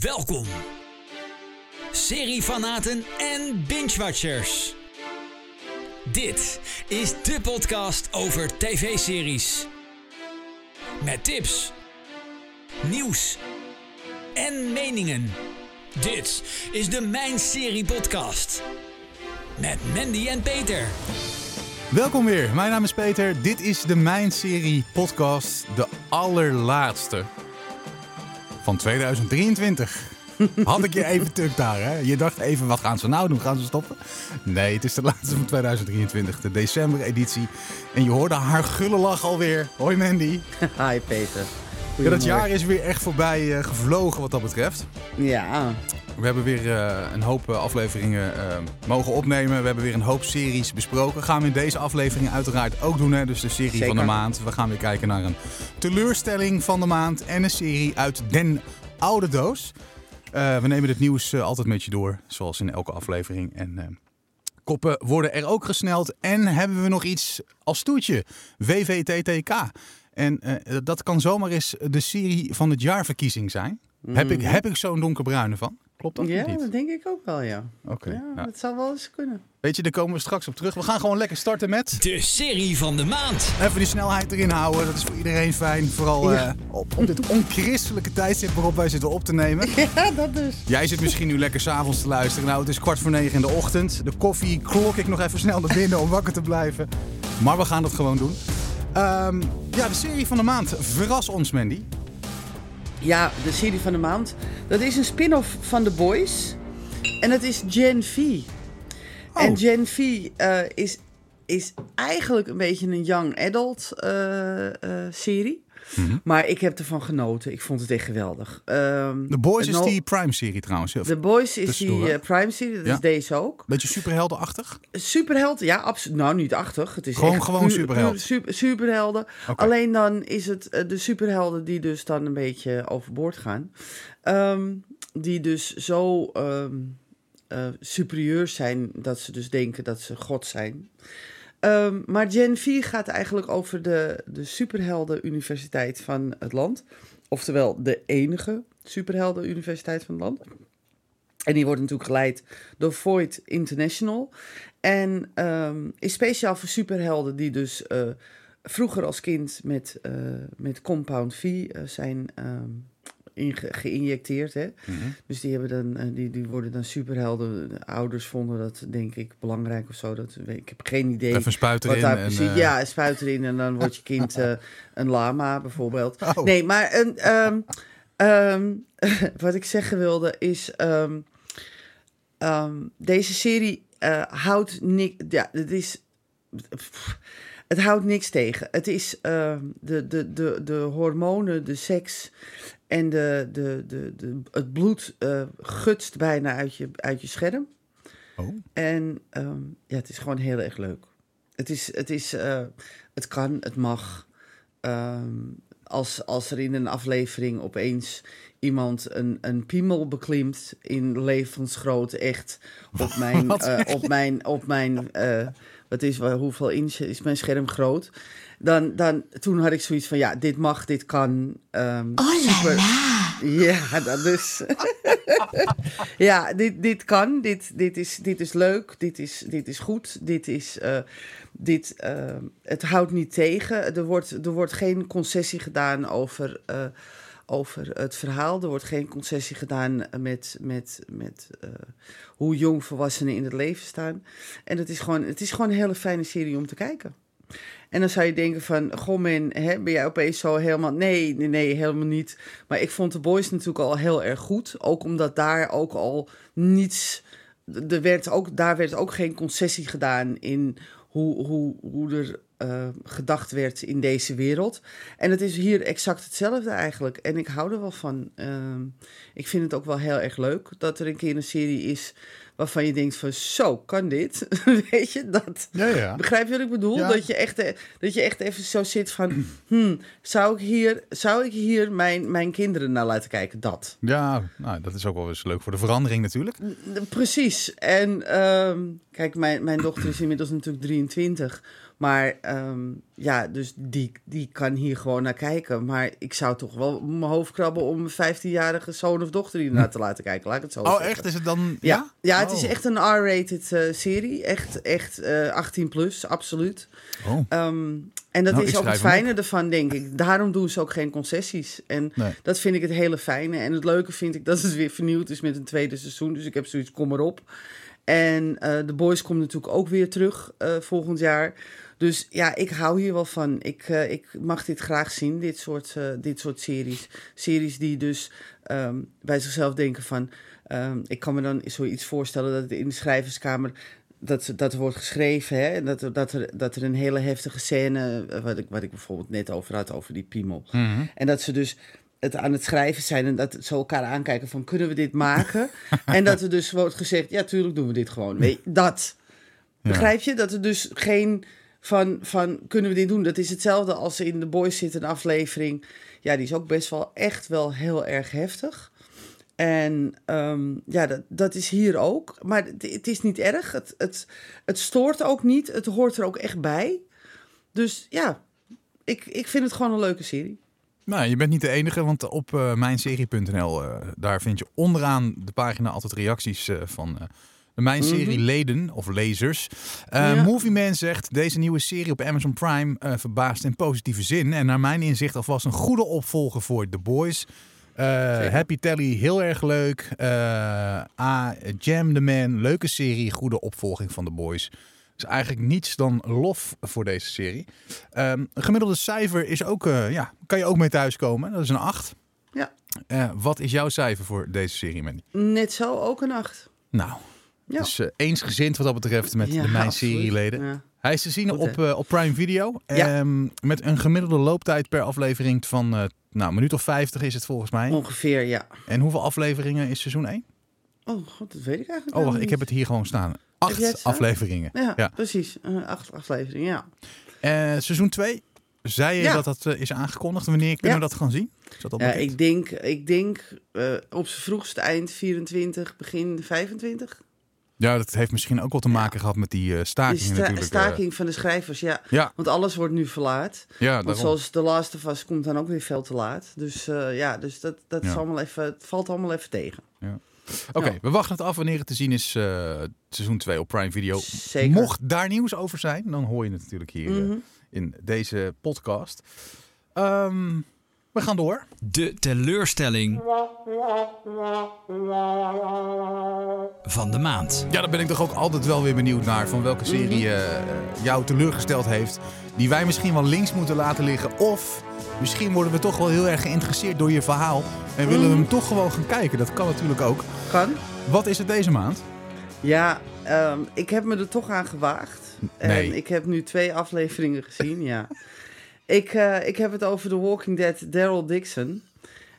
Welkom, seriefanaten en binge-watchers. Dit is de podcast over tv-series. Met tips, nieuws en meningen. Dit is de Mijn Serie Podcast. Met Mandy en Peter. Welkom weer, mijn naam is Peter. Dit is de Mijn Serie Podcast, de allerlaatste van 2023. Had ik je even tuk daar, hè? Je dacht even, wat gaan ze nou doen? Gaan ze stoppen? Nee, het is de laatste van 2023, de december-editie. En je hoorde haar gulle lach alweer. Hoi Mandy. Hi Peter. Ja, dat jaar is weer echt voorbij gevlogen wat dat betreft. Ja. We hebben weer een hoop afleveringen mogen opnemen. We hebben weer een hoop series besproken. Gaan we in deze aflevering uiteraard ook doen, hè? Dus de serie van de maand. We gaan weer kijken naar een teleurstelling van de maand. En een serie uit den oude doos. We nemen het nieuws altijd met je door, zoals in elke aflevering. En koppen worden er ook gesneld. En hebben we nog iets als toetje. WVTTK. En dat kan zomaar eens de serie van het jaarverkiezing zijn. Mm. Heb ik zo'n donkerbruine van? Klopt dat niet? Ja, dat denk ik ook wel, ja. Oké. Ja, ja. Dat zou wel eens kunnen. Weet je, daar komen we straks op terug. We gaan gewoon lekker starten met... de serie van de maand. Even die snelheid erin houden. Dat is voor iedereen fijn. Vooral op dit onchristelijke tijdstip waarop wij zitten op te nemen. Ja, dat dus. Jij zit misschien nu lekker 's avonds te luisteren. Nou, het is 8:45 in de ochtend. De koffie klok ik nog even snel naar binnen om wakker te blijven. Maar we gaan dat gewoon doen. De serie van de maand. Verras ons, Mandy. Ja, de serie van de maand. Dat is een spin-off van The Boys. En dat is Gen V. Oh. En Gen V is eigenlijk een beetje een young adult serie. Mm-hmm. Maar ik heb ervan genoten. Ik vond het echt geweldig. The Boys is die Prime-serie trouwens. The Boys is die Prime-serie. Dat is deze ook. Beetje superheldenachtig? Superhelden, ja, absoluut. Nou, niet achtig. Het is gewoon superhelden. Superhelden. Okay. Alleen dan is het de superhelden die dus dan een beetje overboord gaan. Die dus zo superieur zijn dat ze dus denken dat ze God zijn. Maar Gen V gaat eigenlijk over de superheldenuniversiteit van het land. Oftewel de enige superheldenuniversiteit van het land. En die wordt natuurlijk geleid door Void International. En is speciaal voor superhelden die dus vroeger als kind met Compound V zijn geïnjecteerd. Hè? Mm-hmm. Dus die worden dan superhelden. De ouders vonden dat, denk ik, belangrijk of zo. Ik heb geen idee. Even spuiten in. Ja, spuiten erin en dan wordt je kind een lama bijvoorbeeld. Oh. Nee, maar wat ik zeggen wilde is... deze serie houdt niks... Ja, het is... Het houdt niks tegen. Het is de hormonen, de seks en het bloed gutst bijna uit je scherm. Oh. En het is gewoon heel erg leuk. Het kan, het mag. Als er in een aflevering opeens iemand een piemel beklimt in levensgroot echt hoeveel inch is mijn scherm groot? Dan toen had ik zoiets van, ja, dit mag, dit kan. Super. Ja, dat dus. Ja, dit kan, dit is leuk, dit is goed, het houdt niet tegen. Er wordt geen concessie gedaan over het verhaal. Er wordt geen concessie gedaan met hoe jong volwassenen in het leven staan. En het is gewoon een hele fijne serie om te kijken. En dan zou je denken van, goh man, ben jij opeens zo helemaal... Nee, helemaal niet. Maar ik vond The Boys natuurlijk al heel erg goed. Ook omdat daar ook al niets... Daar werd ook geen concessie gedaan in hoe er... gedacht werd in deze wereld. En het is hier exact hetzelfde eigenlijk. En ik hou er wel van. Ik vind het ook wel heel erg leuk dat er een keer een serie is waarvan je denkt van zo, kan dit? Weet je, dat... Ja, ja. Begrijp je wat ik bedoel? Ja. Dat je echt even zo zit van... zou ik hier mijn kinderen naar laten kijken? Dat. Ja, nou, dat is ook wel eens leuk voor de verandering natuurlijk. Precies. En kijk, mijn dochter is inmiddels natuurlijk 23... Maar dus die kan hier gewoon naar kijken. Maar ik zou toch wel mijn hoofd krabben om mijn 15-jarige zoon of dochter hiernaar te laten kijken. Laat ik het zo zeggen. Echt? Is het dan... Ja, ja het is echt een R-rated serie. Echt 18 plus, absoluut. Oh. En dat is ook het fijne ervan, denk ik. Daarom doen ze ook geen concessies. En dat vind ik het hele fijne. En het leuke vind ik dat het weer vernieuwd is met een tweede seizoen. Dus ik heb zoiets, kom maar op. En The Boys komt natuurlijk ook weer terug volgend jaar. Dus ja, ik hou hier wel van. Ik mag dit graag zien, dit soort series. Series die dus bij zichzelf denken van... ik kan me dan zoiets voorstellen dat het in de schrijverskamer... Dat er wordt geschreven, hè? Dat er een hele heftige scène... Wat ik bijvoorbeeld net over had, over die piemel. Mm-hmm. En dat ze dus... het aan het schrijven zijn en dat ze elkaar aankijken van... kunnen we dit maken? En dat er dus wordt gezegd, ja, tuurlijk doen we dit gewoon. Weet je, dat. Ja. Begrijp je? Dat er dus geen van kunnen we dit doen? Dat is hetzelfde als in The Boys zit een aflevering. Ja, die is ook best wel echt wel heel erg heftig. En dat is hier ook. Maar het is niet erg. Het stoort ook niet. Het hoort er ook echt bij. Dus ja, ik vind het gewoon een leuke serie. Nou, je bent niet de enige, want op mijnserie.nl, daar vind je onderaan de pagina altijd reacties van de Mijnserie-leden of lezers. Movieman zegt, deze nieuwe serie op Amazon Prime verbaast in positieve zin. En naar mijn inzicht alvast een goede opvolger voor The Boys. Happy Telly, heel erg leuk. Jam the Man, leuke serie, goede opvolging van The Boys. Dus eigenlijk niets dan lof voor deze serie. Gemiddelde cijfer is ook, kan je ook mee thuiskomen. Dat is een 8. Ja. Wat is jouw cijfer voor deze serie, Mandy? Net zo, ook een 8. Nou, dus eensgezind wat dat betreft met de Mijn Serieleden. Ja. Hij is te zien op Prime Video. Met een gemiddelde looptijd per aflevering van minuut of 50 is het volgens mij. Ongeveer, ja. En hoeveel afleveringen is seizoen 1? Oh god, dat weet ik eigenlijk niet. Oh, wacht, ik heb het hier gewoon staan. 8 afleveringen. Ja, precies. 8 afleveringen, ja. Seizoen 2, zei je dat is aangekondigd. Wanneer kunnen we dat gaan zien? Is dat al bekend? Ik denk op z'n vroegst eind 24, begin 25. Ja, dat heeft misschien ook wel te maken gehad met die staking natuurlijk. Staking van de schrijvers, ja. Want alles wordt nu verlaat. Ja, want daarom. Zoals The Last of Us komt dan ook weer veel te laat. Dus dus dat is allemaal even, het valt allemaal even tegen. Ja. Oké, we wachten het af wanneer het te zien is. Seizoen 2 op Prime Video. Zeker. Mocht daar nieuws over zijn, dan hoor je het natuurlijk hier in deze podcast. We gaan door. De teleurstelling van de maand. Ja, daar ben ik toch ook altijd wel weer benieuwd naar. Van welke serie jou teleurgesteld heeft. Die wij misschien wel links moeten laten liggen. Of misschien worden we toch wel heel erg geïnteresseerd door je verhaal. En willen we hem toch gewoon gaan kijken. Dat kan natuurlijk ook. Kan. Wat is het deze maand? Ja, ik heb me er toch aan gewaagd. Nee. En ik heb nu 2 afleveringen gezien, ja. Ik heb het over The Walking Dead, Daryl Dixon.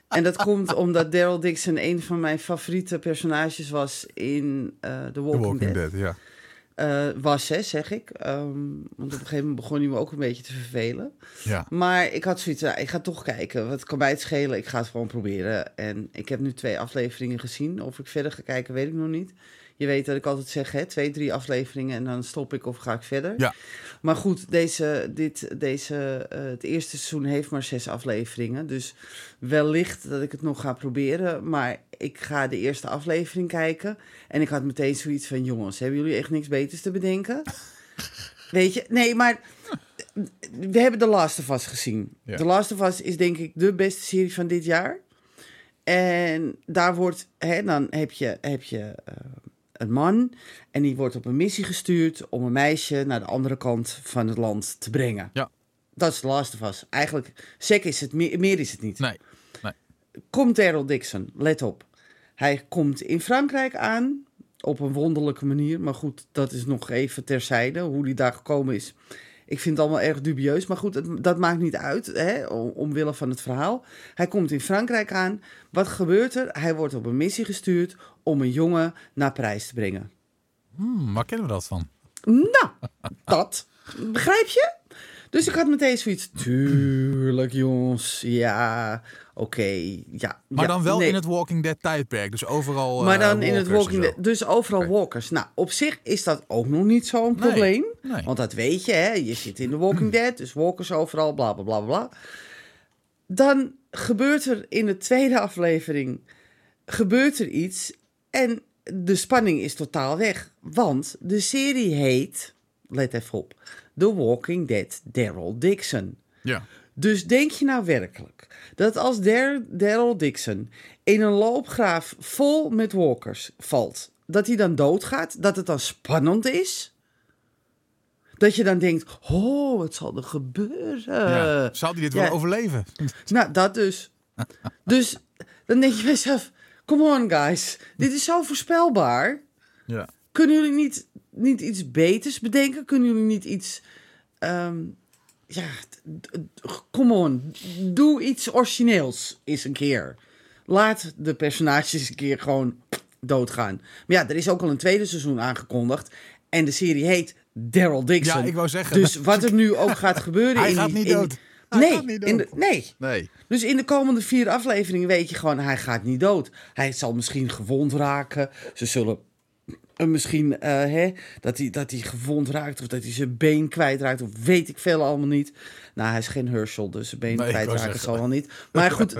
En dat komt omdat Daryl Dixon een van mijn favoriete personages was in The Walking Dead. Was, hè, zeg ik. Want op een gegeven moment begon hij me ook een beetje te vervelen. Ja. Maar ik had zoiets, ik ga toch kijken. Wat kan mij het schelen? Ik ga het gewoon proberen. En ik heb nu 2 afleveringen gezien. Of ik verder ga kijken, weet ik nog niet. Je weet dat ik altijd zeg, hè, 2-3 afleveringen en dan stop ik of ga ik verder. Ja. Maar goed, het eerste seizoen heeft maar 6 afleveringen. Dus wellicht dat ik het nog ga proberen. Maar ik ga de eerste aflevering kijken. En ik had meteen zoiets van, jongens, hebben jullie echt niks beters te bedenken? Weet je, nee, maar we hebben The Last of Us gezien. Ja. The Last of Us is denk ik de beste serie van dit jaar. En daar wordt, hè, dan heb je een man en die wordt op een missie gestuurd om een meisje naar de andere kant van het land te brengen. Ja. Dat is The Last of Us. Eigenlijk, sec is het, meer is het niet. Nee. Komt Daryl Dixon, let op. Hij komt in Frankrijk aan, op een wonderlijke manier. Maar goed, dat is nog even terzijde, hoe die daar gekomen is. Ik vind het allemaal erg dubieus. Maar goed, dat maakt niet uit, hè, omwille van het verhaal. Hij komt in Frankrijk aan. Wat gebeurt er? Hij wordt op een missie gestuurd om een jongen naar Parijs te brengen. Waar kennen we dat van? Nou, dat. Begrijp je? Dus ik had meteen zoiets. Tuurlijk, jongens. Ja, oké. Ja, maar ja, dan wel in het Walking Dead tijdperk. Dus overal maar dan in het Walking Dead. Dus overal walkers. Nou, op zich is dat ook nog niet zo'n probleem. Nee. Want dat weet je, hè. Je zit in de Walking Dead. Dus walkers overal, bla, bla, bla, bla. Dan gebeurt er in de tweede aflevering iets. En de spanning is totaal weg. Want de serie heet... Let even op. The Walking Dead, Daryl Dixon. Ja. Dus denk je nou werkelijk dat als Daryl Dixon in een loopgraaf vol met walkers valt, dat hij dan doodgaat, dat het dan spannend is? Dat je dan denkt, oh, wat zal er gebeuren? Ja. Zou hij dit wel overleven? Nou, dat dus. Dus dan denk je bij jezelf, come on guys, dit is zo voorspelbaar. Ja. Kunnen jullie niet iets beters bedenken? Kunnen jullie niet iets... come on. Doe iets origineels eens een keer. Laat de personages een keer gewoon doodgaan. Maar ja, er is ook al een tweede seizoen aangekondigd. En de serie heet Daryl Dixon. Ja, ik wou zeggen. Dus wat er nu ook gaat gebeuren... Hij gaat niet dood. Nee. Dus in de komende 4 afleveringen weet je gewoon... Hij gaat niet dood. Hij zal misschien gewond raken. Ze zullen... Misschien dat hij gewond raakt of dat hij zijn been kwijtraakt of weet ik veel allemaal niet. Nou, hij is geen Herschel, dus zijn been kwijtraken zal wel niet. Maar goed,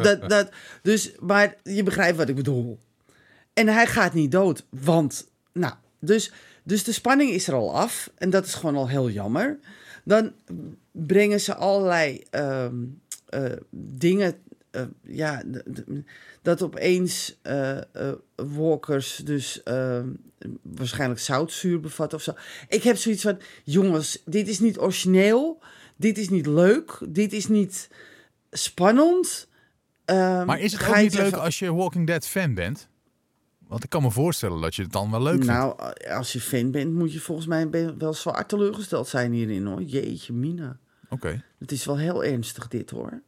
maar je begrijpt wat ik bedoel. En hij gaat niet dood, want nou, dus de spanning is er al af en dat is gewoon al heel jammer. Dan brengen ze allerlei dingen. Dat opeens walkers dus waarschijnlijk zoutzuur bevatten of zo. Ik heb zoiets van, jongens, dit is niet origineel. Dit is niet leuk. Dit is niet spannend. Maar is het ook niet leuk als je Walking Dead fan bent? Want ik kan me voorstellen dat je het dan wel leuk vindt. Nou, als je fan bent moet je volgens mij wel zwaar teleurgesteld zijn hierin, hoor. Jeetje mina. Oké. Het is wel heel ernstig dit, hoor.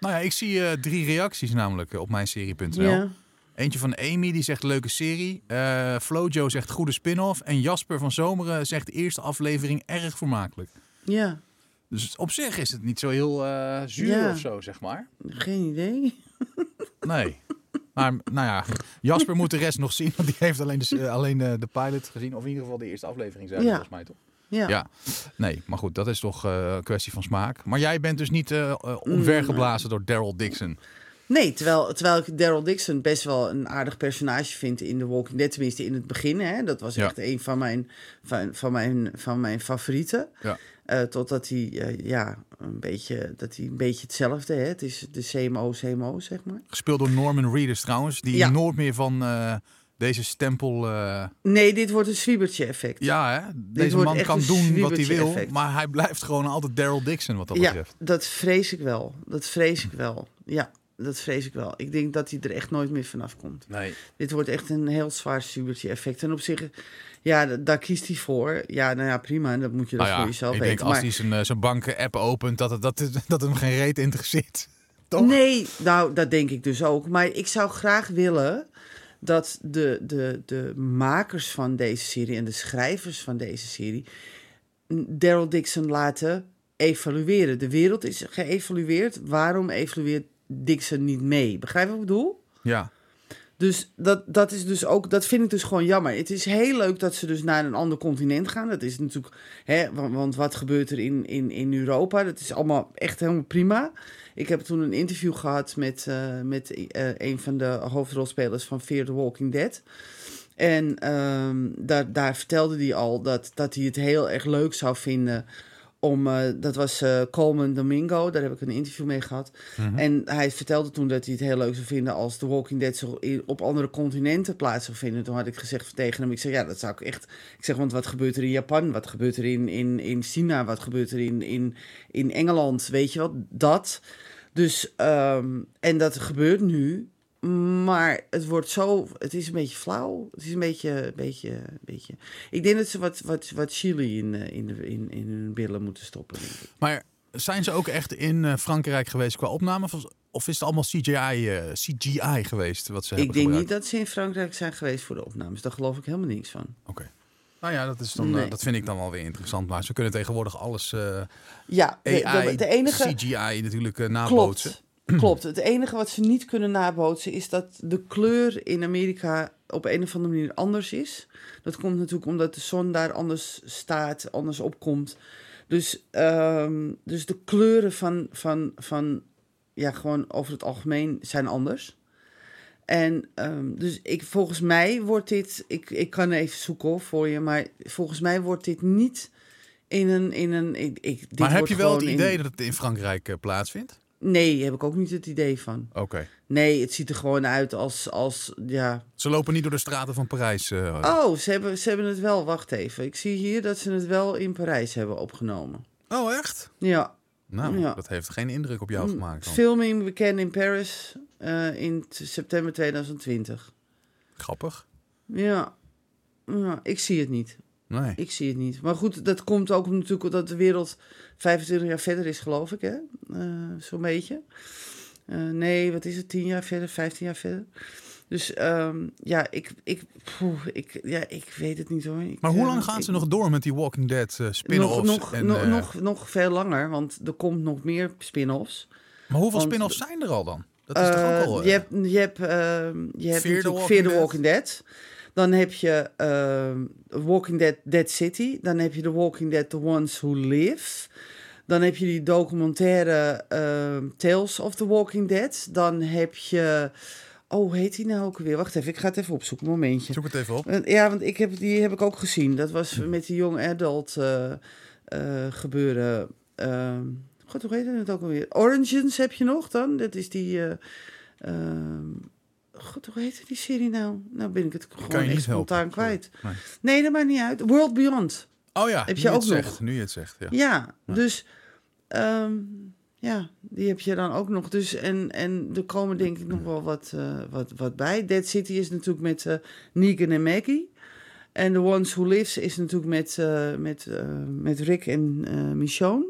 Nou ja, ik zie 3 reacties namelijk op mijn serie.nl. Ja. Eentje van Amy, die zegt leuke serie. Flojo zegt goede spin-off. En Jasper van Zomeren zegt eerste aflevering erg vermakelijk. Ja. Dus op zich is het niet zo heel zuur of zo, zeg maar. Geen idee. Nee. Maar nou ja, Jasper moet de rest nog zien. Want die heeft alleen de pilot gezien. Of in ieder geval de eerste aflevering, volgens mij toch. Ja. Nee, maar goed, dat is toch een kwestie van smaak. Maar jij bent dus niet omvergeblazen door Daryl Dixon. Nee, terwijl ik Daryl Dixon best wel een aardig personage vind in The Walking Dead. Tenminste, in het begin. Hè. Dat was echt een van mijn favorieten. Ja. Totdat hij een beetje hetzelfde. Hè. Het is de CMO, zeg maar. Gespeeld door Norman Reedus trouwens. Die nooit meer van... Deze stempel... Nee, dit wordt een zwiebertje-effect. Ja, hè? Deze man kan doen wat hij wil, maar hij blijft gewoon altijd Daryl Dixon wat dat betreft. Ja, dat vrees ik wel. Ja, dat vrees ik wel. Ik denk dat hij er echt nooit meer vanaf komt. Nee. Dit wordt echt een heel zwaar zwiebertje-effect. En op zich, daar kiest hij voor. Ja, nou ja, prima. En dat moet je voor jezelf weten. Ik denk als hij zijn banken-app opent, dat hem geen reet interesseert. Toch? Nee, nou, dat denk ik dus ook. Maar ik zou graag willen... dat de makers van deze serie en de schrijvers van deze serie Daryl Dixon laten evalueren. De wereld is geëvalueerd. Waarom evalueert Dixon niet mee? Begrijp je wat ik bedoel? Ja. Dus dat is dus ook, dat vind ik dus gewoon jammer. Het is heel leuk dat ze dus naar een ander continent gaan. Dat is natuurlijk, want wat gebeurt er in Europa? Dat is allemaal echt helemaal prima. Ik heb toen een interview gehad met een van de hoofdrolspelers van Fear the Walking Dead. En daar vertelde hij al dat hij het heel erg leuk zou vinden om... dat was Coleman Domingo, daar heb ik een interview mee gehad. Mm-hmm. En hij vertelde toen dat hij het heel leuk zou vinden als The Walking Dead op andere continenten plaats zou vinden. Toen had ik gezegd tegen hem, ik zeg, ja, dat zou ik echt... Ik zeg, want wat gebeurt er in Japan? Wat gebeurt er in China? Wat gebeurt er in Engeland? Weet je wat? Dat. Dus, en dat gebeurt nu Maar het wordt zo... Het is een beetje flauw. Het is een beetje... Ik denk dat ze wat chili in hun billen moeten stoppen. Maar zijn ze ook echt in Frankrijk geweest qua opname? Of is het allemaal CGI geweest? Wat ze hebben gebruikt? Ik denk niet dat ze in Frankrijk zijn geweest voor de opnames. Daar geloof ik helemaal niks van. Oké. Nou ja, dat vind ik dan wel weer interessant. Maar ze kunnen tegenwoordig alles AI, de enige... CGI natuurlijk nabootsen. Klopt. Het enige wat ze niet kunnen nabootsen is dat de kleur in Amerika op een of andere manier anders is. Dat komt natuurlijk omdat de zon daar anders staat, anders opkomt. Dus de kleuren van ja, gewoon over het algemeen zijn anders. En dus volgens mij wordt dit... Ik kan even zoeken hoor, voor je, maar volgens mij wordt dit niet in een dit maar heb je wel het idee dat het in Frankrijk plaatsvindt? Nee, heb ik ook niet het idee van. Oké. Nee, het ziet er gewoon uit als ja. Ze lopen niet door de straten van Parijs. Oh, ze hebben het wel. Wacht even. Ik zie hier dat ze het wel in Parijs hebben opgenomen. Oh, echt? Ja. Nou, ja. Dat heeft geen indruk op jou gemaakt. Dan. Filming began in Paris in september 2020. Grappig. Ja. Ja, ik zie het niet. Nee. Ik zie het niet. Maar goed, dat komt ook natuurlijk omdat de wereld 25 jaar verder is, geloof ik, hè? Zo'n beetje. Nee, wat is het? 10 jaar verder, 15 jaar verder. Dus ja, ik weet het niet hoor. Maar hoe lang gaan ze nog door met die Walking Dead spin-offs? Nog veel langer, want er komt nog meer spin-offs. Maar hoeveel spin-offs zijn er al dan? Dat is toch ook al... Je hebt natuurlijk Fear the Walking Dead. Dan heb je Walking Dead, Dead City. Dan heb je The Walking Dead, The Ones Who Live. Dan heb je die documentaire Tales of the Walking Dead. Dan heb je... Oh, hoe heet die nou ook weer? Wacht even, ik ga het even opzoeken. Momentje. Zoek het even op. Ja, want die heb ik ook gezien. Dat was met die young adult gebeuren. God, hoe heette het ook alweer? Origins heb je nog dan. Dat is die... God, hoe heette die serie nou? Nou ben ik het gewoon echt spontaan kwijt. Nee, dat maakt niet uit. World Beyond. Oh ja, heb je ook nog. Nu je het zegt. Ja, ja. Dus ja, die heb je dan ook nog. Dus, en er komen denk ik nog wel wat bij. Dead City is natuurlijk met Negan en Maggie. En The Ones Who Lives is natuurlijk met Rick en Michonne.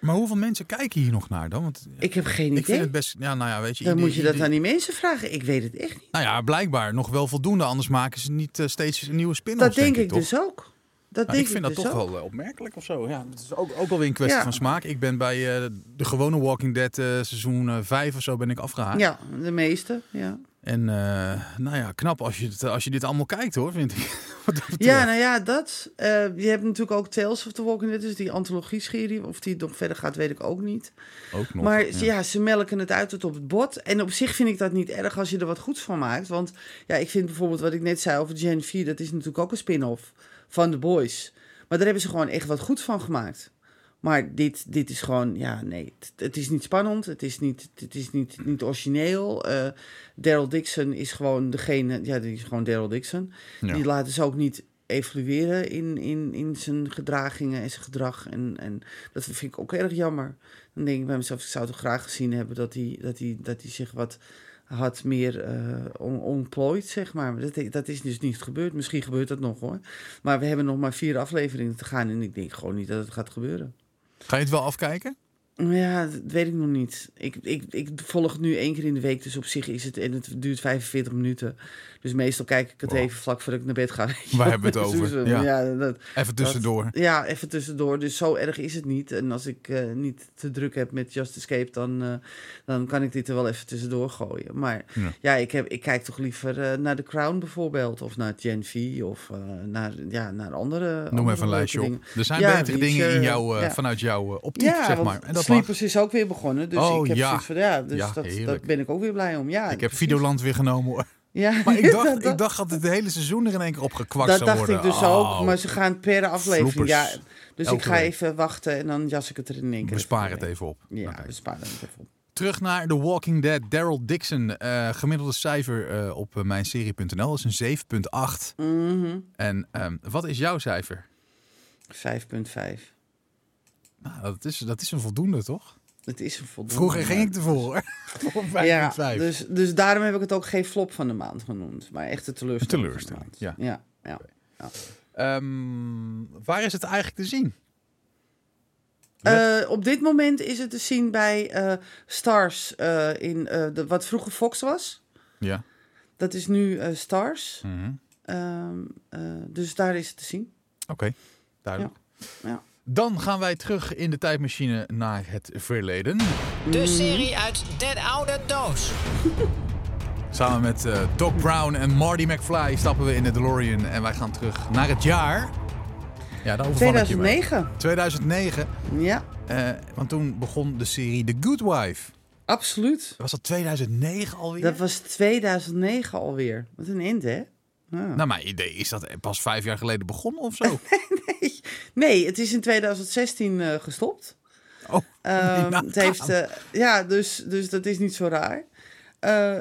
Maar hoeveel mensen kijken hier nog naar dan? Want, ik heb geen idee. Ik vind het best... Ja, nou ja, weet je, dan moet je dat aan die mensen vragen. Ik weet het echt niet. Nou ja, blijkbaar nog wel voldoende. Anders maken ze niet steeds een nieuwe spin-offs. Dat denk ik dus ook. Ik vind dat toch wel opmerkelijk of zo. Ja, het is ook wel weer een kwestie van smaak. Ik ben bij de gewone Walking Dead seizoen 5 of zo ben ik afgehaakt. Ja, de meeste, ja. En nou ja, knap als je dit allemaal kijkt hoor, vind ik. Ja, nou ja, dat. Je hebt natuurlijk ook Tales of the Walking Dead, dus die antologie-serie. Of die het nog verder gaat, weet ik ook niet. Ook nog, maar ja, ze melken het uit tot op het bot. En op zich vind ik dat niet erg als je er wat goeds van maakt. Want ja, ik vind bijvoorbeeld wat ik net zei over Gen V, dat is natuurlijk ook een spin-off van The Boys. Maar daar hebben ze gewoon echt wat goeds van gemaakt. Maar dit is gewoon, ja, nee, het is niet spannend, het is niet origineel. Daryl Dixon is gewoon degene, ja, die is gewoon Daryl Dixon. Ja. Die laten ze ook niet evolueren in zijn gedragingen en zijn gedrag. En dat vind ik ook erg jammer. Dan denk ik bij mezelf, ik zou toch graag gezien hebben dat hij zich wat had meer ontplooit, zeg maar. Dat is dus niet gebeurd. Misschien gebeurt dat nog, hoor. Maar we hebben nog maar 4 afleveringen te gaan en ik denk gewoon niet dat het gaat gebeuren. Ga je het wel afkijken? Ja, dat weet ik nog niet. Ik volg het nu 1 keer in de week, dus op zich is het... En het duurt 45 minuten. Dus meestal kijk ik het even vlak voordat ik naar bed ga. Waar hebben we het over? Ja. Ja, even tussendoor. Even tussendoor. Dus zo erg is het niet. En als ik niet te druk heb met Just Escape, dan kan ik dit er wel even tussendoor gooien. Maar ja, ik kijk toch liever naar The Crown bijvoorbeeld. Of naar Gen V. Of naar andere... Noem even een lijstje op. Er zijn betere dingen in jou, vanuit jouw optiek, zeg maar. En dat Sleepers is ook weer begonnen, dus ik heb zoiets van dus ja, dat ben ik ook weer blij om. Ja, ik heb Videoland weer genomen hoor. Ja, maar ik dacht dat het hele seizoen er in één keer opgekwakt zou worden. Dat dacht ik dus ook, maar ze gaan per aflevering. Sloepers. Ja, dus elke ik ga even wachten en dan jas ik het er in één keer. Bespaar het even op. Ja, okay. Bespaar het even op. Terug naar The Walking Dead, Daryl Dixon. Gemiddelde cijfer op mijnserie.nl is een 7,8. Mm-hmm. En wat is jouw cijfer? 5,5. Nou, dat is een voldoende, toch? Het is een voldoende. Vroeger ging ik ervoor. Ja, dus daarom heb ik het ook geen flop van de maand genoemd. Maar echt de teleurstelling. Ja. Okay. Waar is het eigenlijk te zien? Op dit moment is het te zien bij Starz in wat vroeger Fox was. Ja. Dat is nu Starz. Mm-hmm. Dus daar is het te zien. Oké, duidelijk. Ja. Dan gaan wij terug in de tijdmachine naar het verleden. De serie uit Den Oude Doos. Samen met Doc Brown en Marty McFly stappen we in de DeLorean en wij gaan terug naar het jaar... Ja, 2009. 2009. Ja. Want toen begon de serie The Good Wife. Absoluut. Was dat 2009 alweer? Dat was 2009 alweer. Wat een end, hè? Ja. Nou, mijn idee is dat pas 5 jaar geleden begonnen of zo? Nee, het is in 2016 gestopt. Oh, het heeft, dus dat is niet zo raar.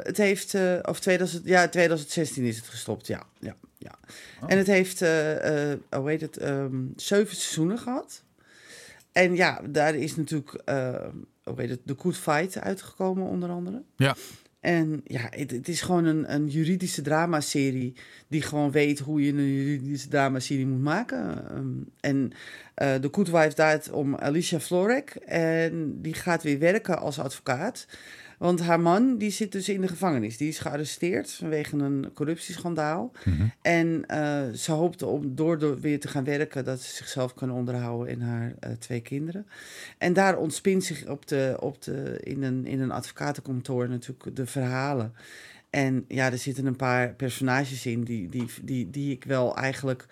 Het heeft, of 2016 is het gestopt, ja. Oh. En het heeft, 7 seizoenen gehad. En ja, daar is natuurlijk, The Good Fight uitgekomen onder andere. Ja. En ja, het is gewoon een juridische dramaserie die gewoon weet hoe je een juridische dramaserie moet maken. The Good Wife draait om Alicia Florek en die gaat weer werken als advocaat. Want haar man, die zit dus in de gevangenis. Die is gearresteerd vanwege een corruptieschandaal. Mm-hmm. En ze hoopt om door weer te gaan werken... dat ze zichzelf kan onderhouden en haar 2 kinderen. En daar ontspint zich in een advocatenkantoor natuurlijk de verhalen. En ja, er zitten een paar personages in die ik wel eigenlijk...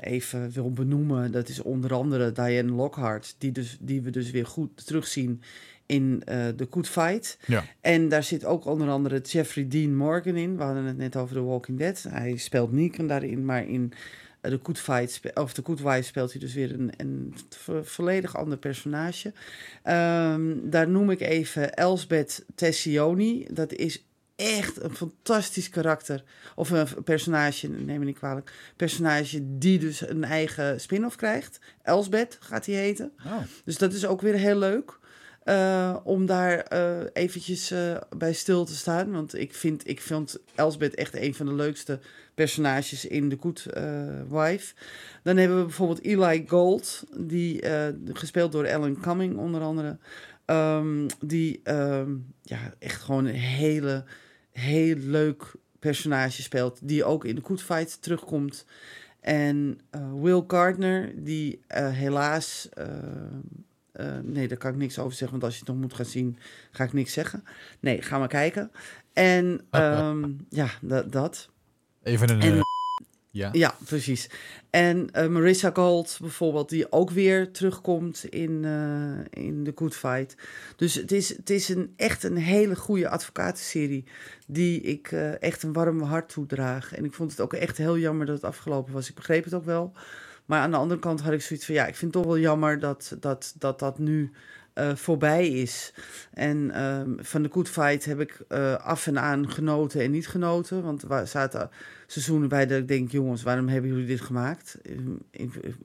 even wil benoemen. Dat is onder andere Diane Lockhart... die we dus weer goed terugzien... in The Good Fight. Ja. En daar zit ook onder andere Jeffrey Dean Morgan in. We hadden het net over The Walking Dead. Hij speelt Negan daarin, maar in The Good Fight of The Good Wife speelt hij dus weer een volledig ander personage. Daar noem ik even Elsbeth Tascioni. Dat is echt een fantastisch karakter. Of een personage, neem me niet kwalijk. Personage die dus een eigen spin-off krijgt. Elsbeth gaat hij heten. Oh. Dus dat is ook weer heel leuk. Om daar eventjes bij stil te staan. Want ik vond Elsbeth echt een van de leukste personages in The Good Wife. Dan hebben we bijvoorbeeld Eli Gold, die gespeeld door Alan Cumming onder andere. Die echt gewoon een heel leuk personage speelt. Die ook in The Good Fight terugkomt. En Will Gardner, die helaas... nee, daar kan ik niks over zeggen, want als je het nog moet gaan zien, ga ik niks zeggen. Nee, ga maar kijken. En dat. Even een... Ja, precies. En Marissa Gold bijvoorbeeld, die ook weer terugkomt in The Good Fight. Dus het is echt een hele goede advocatenserie die ik echt een warm hart toedraag. En ik vond het ook echt heel jammer dat het afgelopen was. Ik begreep het ook wel. Maar aan de andere kant had ik zoiets van... ja, ik vind het toch wel jammer dat nu voorbij is. En van de Good Fight heb ik af en aan genoten en niet genoten. Want er zaten seizoenen bij dat ik denk... jongens, waarom hebben jullie dit gemaakt?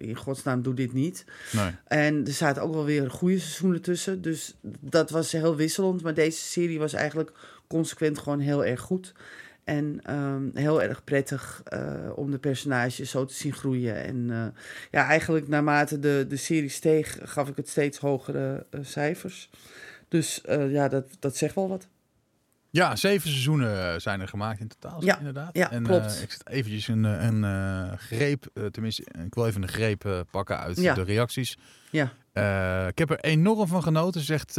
In godsnaam, doe dit niet. Nee. En er zaten ook wel weer goede seizoenen tussen. Dus dat was heel wisselend. Maar deze serie was eigenlijk consequent gewoon heel erg goed... En heel erg prettig om de personages zo te zien groeien. En eigenlijk naarmate de serie steeg, gaf ik het steeds hogere cijfers. Dus dat zegt wel wat. Ja, 7 seizoenen zijn er gemaakt in totaal, ja, inderdaad. Ja, en, klopt. Ik zet eventjes een greep, tenminste, ik wil even een greep pakken uit de reacties. Ja. Ik heb er enorm van genoten, zegt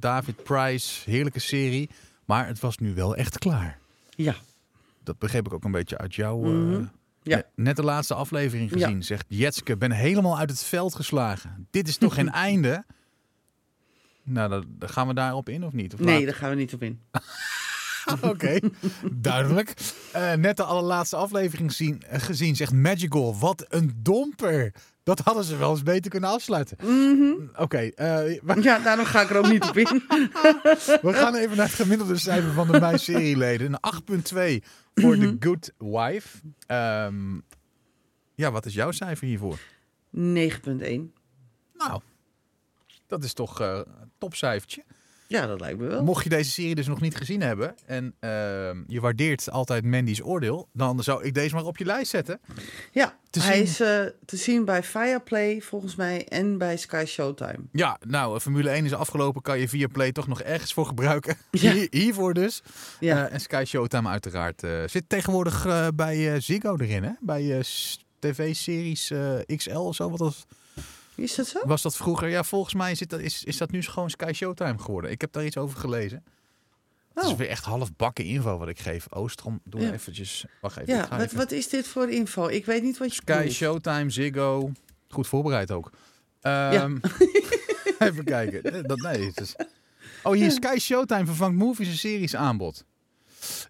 David Price. Heerlijke serie, maar het was nu wel echt klaar. Ja. Dat begreep ik ook een beetje uit jouw... Net de laatste aflevering gezien, zegt Jetske. Ben helemaal uit het veld geslagen. Dit is toch geen einde? Nou, dan gaan we daarop in of niet? Of nee, daar gaan we niet op in. Oké, duidelijk. Net de allerlaatste aflevering gezien, zegt Magical. Wat een domper. Dat hadden ze wel eens beter kunnen afsluiten. Mm-hmm. Oké. Ja, daarom ga ik er ook niet op in. We gaan even naar het gemiddelde cijfer van de mijn serieleden. Een 8,2 voor The Good Wife. Wat is jouw cijfer hiervoor? 9,1. Nou, Dat is toch een topcijfertje. Ja, dat lijkt me wel. Mocht je deze serie dus nog niet gezien hebben en je waardeert altijd Mandy's oordeel, dan zou ik deze maar op je lijst zetten. Ja, hij is te zien bij Viaplay volgens mij en bij Sky Showtime. Ja, nou, Formule 1 is afgelopen, kan je Viaplay toch nog ergens voor gebruiken. Ja. Hiervoor dus. Ja. En Sky Showtime uiteraard. Zit tegenwoordig bij Ziggo erin, hè? Bij tv-series XL of zo, wat dat... Is dat zo? Was dat vroeger? Ja, volgens mij is dat nu gewoon Sky Showtime geworden. Ik heb daar iets over gelezen. Het is weer echt halfbakken info wat ik geef. Oostrom, doe eventjes. Wacht even. Ja, wat is dit voor info? Ik weet niet wat je Sky Showtime, Ziggo. Goed voorbereid ook. Even kijken. Hier, Sky Showtime vervangt movies en series aanbod.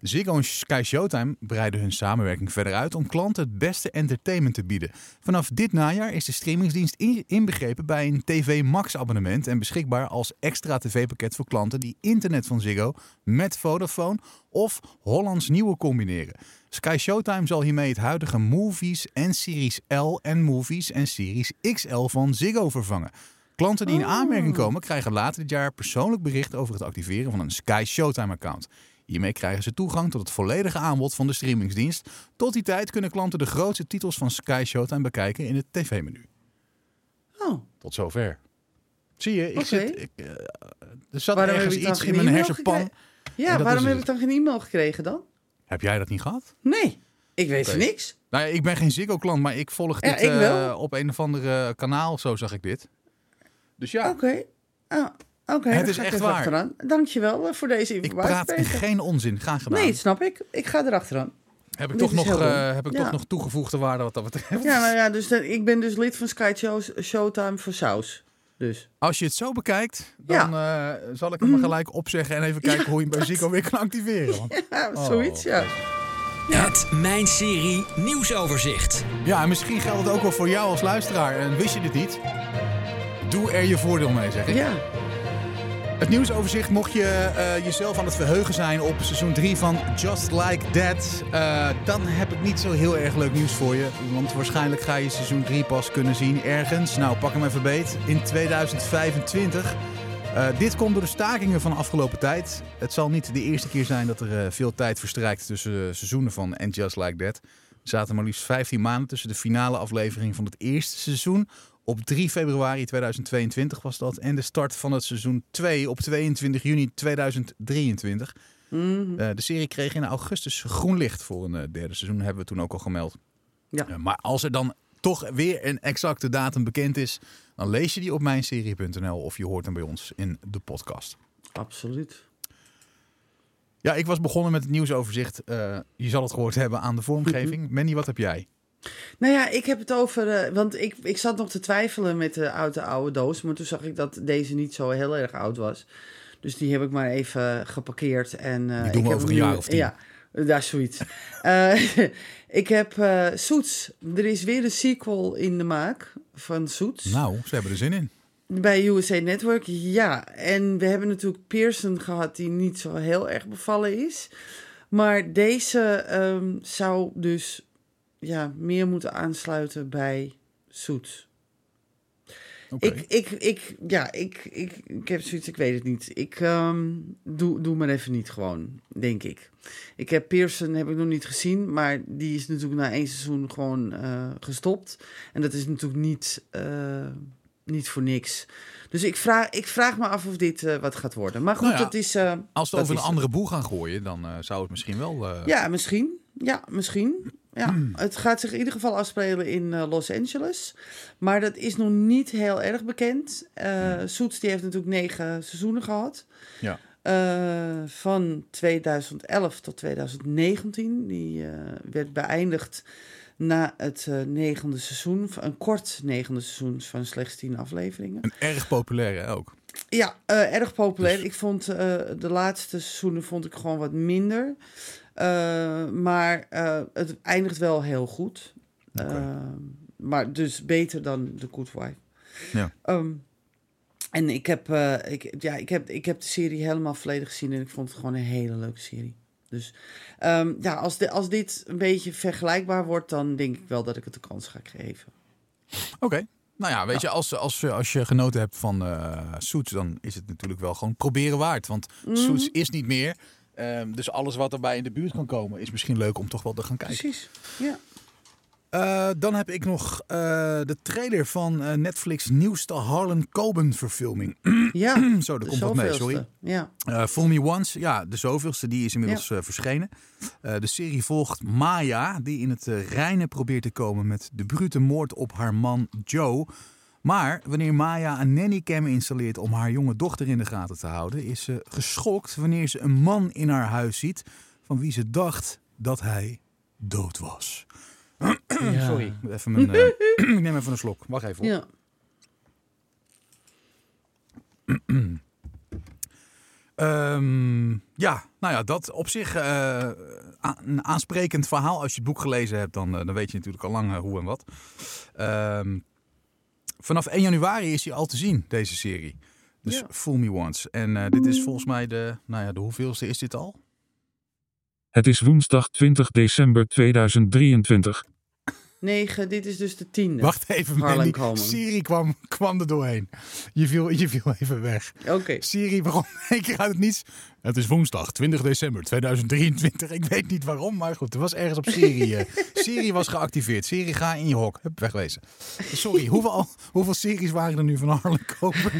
Ziggo en Sky Showtime breiden hun samenwerking verder uit om klanten het beste entertainment te bieden. Vanaf dit najaar is de streamingsdienst inbegrepen bij een TV Max abonnement en beschikbaar als extra tv-pakket voor klanten die internet van Ziggo met Vodafone of Hollands Nieuwe combineren. Sky Showtime zal hiermee het huidige Movies en Series L en Movies en Series XL van Ziggo vervangen. Klanten die in aanmerking komen krijgen later dit jaar persoonlijk bericht over het activeren van een Sky Showtime-account. Hiermee krijgen ze toegang tot het volledige aanbod van de streamingsdienst. Tot die tijd kunnen klanten de grootste titels van Sky Showtime bekijken in het tv-menu. Oh. Tot zover. Zie je, er zat ergens iets in mijn hersenpan. Ja, waarom heb ik dan geen e-mail gekregen dan? Heb jij dat niet gehad? Nee, ik weet niks. Nou ja, ik ben geen Ziggo-klant, maar ik volg dit op een of andere kanaal. Zo zag ik dit. Dus ja. Oké, het is echt waar. Dankjewel voor deze informatie. Ik praat geen onzin. Graag gedaan. Nee, snap ik. Ik ga erachteraan. Heb ik toch nog toegevoegde waarde wat dat betreft? Ja, nou ja, dus ik ben dus lid van Sky Showtime voor saus. Dus. Als je het zo bekijkt, dan zal ik hem gelijk opzeggen en even kijken hoe je hem bij Ziggo weer kan activeren. Want... Ja, zoiets, ja. Het Mijn Serie Nieuwsoverzicht. Ja, en misschien geldt het ook wel voor jou als luisteraar. En wist je dit niet? Doe er je voordeel mee, zeg ik. Ja. Het nieuwsoverzicht, mocht je jezelf aan het verheugen zijn op seizoen 3 van Just Like That... dan heb ik niet zo heel erg leuk nieuws voor je. Want waarschijnlijk ga je seizoen 3 pas kunnen zien ergens. Nou, pak hem even beet. In 2025. Dit komt door de stakingen van de afgelopen tijd. Het zal niet de eerste keer zijn dat er veel tijd verstrijkt tussen seizoenen van en Just Like That. Er zaten maar liefst 15 maanden tussen de finale aflevering van het eerste seizoen... Op 3 februari 2022 was dat. En de start van het seizoen 2 op 22 juni 2023. Mm-hmm. De serie kreeg in augustus groen licht voor een derde seizoen. Hebben we toen ook al gemeld. Ja. Maar als er dan toch weer een exacte datum bekend is... dan lees je die op mijnserie.nl of je hoort hem bij ons in de podcast. Absoluut. Ja, ik was begonnen met het nieuwsoverzicht. Je zal het gehoord hebben aan de vormgeving. Mm-hmm. Mandy, wat heb jij? Nou ja, ik heb het over... want ik zat nog te twijfelen met de oude doos. Maar toen zag ik dat deze niet zo heel erg oud was. Dus die heb ik maar even geparkeerd. En, die doen we over een jaar of 10. Ja, daar zoiets. Ik heb Suits. Er is weer een sequel in de maak van Suits. Nou, ze hebben er zin in. Bij USA Network, ja. En we hebben natuurlijk Pearson gehad die niet zo heel erg bevallen is. Maar deze zou dus... Ja, meer moeten aansluiten bij Suits. Okay. Ik heb zoiets, ik weet het niet. Ik doe maar even niet gewoon, denk ik. Ik heb Pearson, heb ik nog niet gezien, maar die is natuurlijk na 1 seizoen gewoon gestopt. En dat is natuurlijk niet voor niks. Dus ik vraag me af of dit wat gaat worden. Maar goed, nou ja, dat is... als we over een andere boel gaan gooien, dan zou het misschien wel... Ja, misschien. Ja, misschien. Ja, het gaat zich in ieder geval afspelen in Los Angeles. Maar dat is nog niet heel erg bekend. Suits die heeft natuurlijk 9 seizoenen gehad. Ja. Van 2011 tot 2019. Die werd beëindigd na het 9e seizoen. Een kort 9e seizoen van slechts 10 afleveringen. En erg populair hè, ook. Ja, erg populair. Dus... Ik vond de laatste seizoenen vond ik gewoon wat minder... maar het eindigt wel heel goed. Okay. Maar dus beter dan The Good Wife. Ja. En ik heb de serie helemaal volledig gezien... en ik vond het gewoon een hele leuke serie. Dus als dit een beetje vergelijkbaar wordt... dan denk ik wel dat ik het de kans ga geven. Oké, Nou ja, weet je, als je genoten hebt van Suits, dan is het natuurlijk wel gewoon proberen waard. Want Suits is niet meer. Dus alles wat erbij in de buurt kan komen, is misschien leuk om toch wel te gaan kijken. Precies, ja. Dan heb ik nog de trailer van Netflix nieuwste Harlan Coben verfilming. Ja, zo, daar komt wat mee, sorry. Ja. Fool Me Once, ja, de zoveelste, die is inmiddels verschenen. De serie volgt Maya, die in het reine probeert te komen met de brute moord op haar man Joe. Maar wanneer Maya een nannycam installeert om haar jonge dochter in de gaten te houden, is ze geschokt wanneer ze een man in haar huis ziet van wie ze dacht dat hij dood was. Ja. Sorry, even mijn, ik neem even een slok. Wacht even op. Ja. Nou ja, dat op zich een aansprekend verhaal. Als je het boek gelezen hebt, dan weet je natuurlijk al lang hoe en wat. Vanaf 1 januari is hij al te zien, deze serie. Dus Fool Me Once. En dit is volgens mij de hoeveelste is dit al? Het is woensdag 20 december 2023. 9, dit is dus de 10e. Wacht even, Harlan Coben. Siri kwam er doorheen. Je viel even weg. Okay. Siri begon een keer uit het niets. Het is woensdag 20 december 2023. Ik weet niet waarom, maar goed, er was ergens op Siri. Siri was geactiveerd. Siri, ga in je hok. Hup, wegwezen. Sorry, hoeveel series waren er nu van Harlan Coben?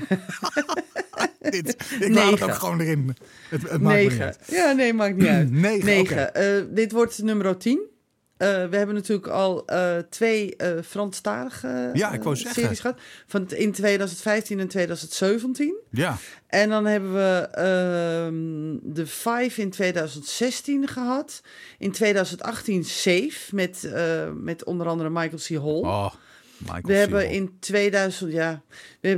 Ik laat het ook gewoon erin. Het maakt niet uit. Ja, nee, maakt niet uit. 9. Okay. Dit wordt nummer 10. We hebben natuurlijk al 2 Franstalige series gehad. In 2015 en 2017. Ja. En dan hebben we de 5 in 2016 gehad. In 2018 Safe met onder andere Michael C. Hall. Oh, we hebben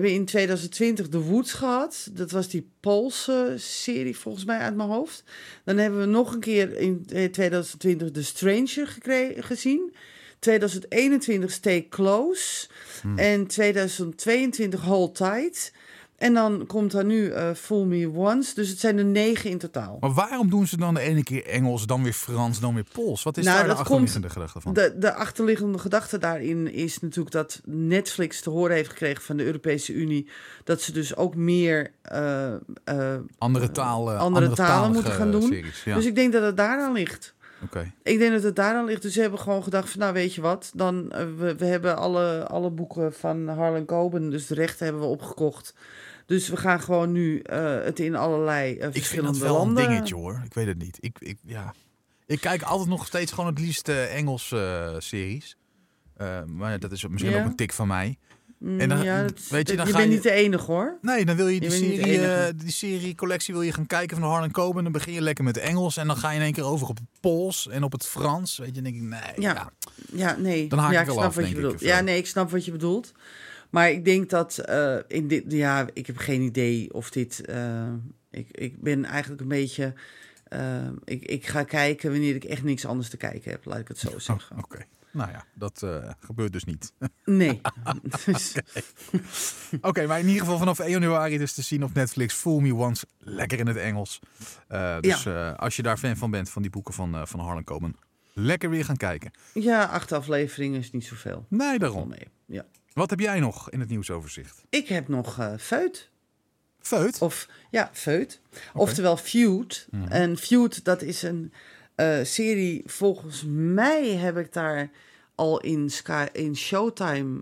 in 2020 The Woods gehad. Dat was die Poolse serie, volgens mij, uit mijn hoofd. Dan hebben we nog een keer in 2020 The Stranger gezien. 2021 Stay Close. En 2022 Hold Tight. En dan komt er nu Fool Me Once. Dus het zijn er 9 in totaal. Maar waarom doen ze dan de ene keer Engels, dan weer Frans, dan weer Pools? Wat is daar de achterliggende gedachte van? De achterliggende gedachte daarin is natuurlijk dat Netflix te horen heeft gekregen van de Europese Unie dat ze dus ook meer andere talen moeten gaan doen. Series, ja. Dus ik denk dat het daaraan ligt. Okay. Ik denk dat het daaraan ligt. Dus ze hebben gewoon gedacht van, nou weet je wat, dan we hebben alle boeken van Harlan Coben, dus de rechten hebben we opgekocht. Dus we gaan gewoon nu het in allerlei verschillende landen. Ik vind dat wel een dingetje hoor. Ik weet het niet. Ik kijk altijd nog steeds gewoon het liefst Engelse series. Maar dat is misschien ook een tik van mij. En dan, je bent niet de enige hoor. Nee, dan wil je die seriecollectie wil je gaan kijken van Harlan Coben. Dan begin je lekker met Engels en dan ga je in één keer over op het Pools en op het Frans. Weet je, dan denk ik, nee. Dan haak ik wel af, denk ik. Ja, nee, ik snap wat je bedoelt. Maar ik denk dat ik heb geen idee of dit. Ik ben eigenlijk een beetje. Ik ga kijken wanneer ik echt niks anders te kijken heb, laat ik het zo zeggen. Oh, oké. Nou ja, dat gebeurt dus niet. Nee. Oké, maar in ieder geval vanaf 1 januari dus te zien op Netflix. Fool Me Once, lekker in het Engels. Als je daar fan van bent, van die boeken van Harlan Coben, lekker weer gaan kijken. Ja, 8 afleveringen is niet zoveel. Nee, daarom. Nee, ja. Wat heb jij nog in het nieuwsoverzicht? Ik heb nog Feud. Feud? Feud. Okay. Oftewel Feud. Mm. En Feud, dat is een serie, volgens mij heb ik daar al in Sky in Showtime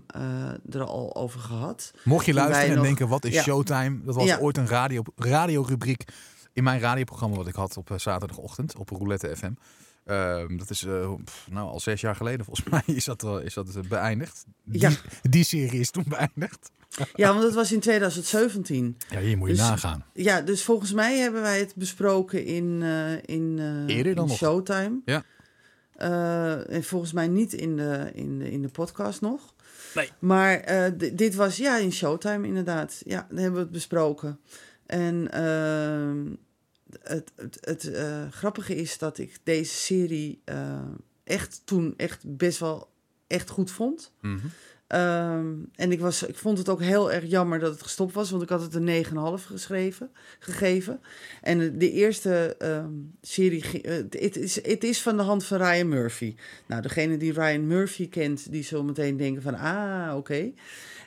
er al over gehad. Mocht je luisteren en denken, wat is Showtime? Dat was ooit een radiorubriek in mijn radioprogramma wat ik had op zaterdagochtend op Roulette FM. Dat is al 6 jaar geleden volgens mij is dat beëindigd. Die serie is toen beëindigd. Ja, want dat was in 2017. Ja, hier moet je nagaan. Ja, dus volgens mij hebben wij het besproken in Showtime. Ja. En volgens mij niet in de podcast nog. Nee. Maar dit was in Showtime inderdaad. Ja, daar hebben we het besproken. En het grappige is dat ik deze serie echt toen echt best wel echt goed vond. Mm-hmm. En ik vond het ook heel erg jammer dat het gestopt was, want ik had het een 9,5 gegeven. En de eerste serie... Het is van de hand van Ryan Murphy. Nou, degene die Ryan Murphy kent, die zal meteen denken van... Ah, oké. Okay.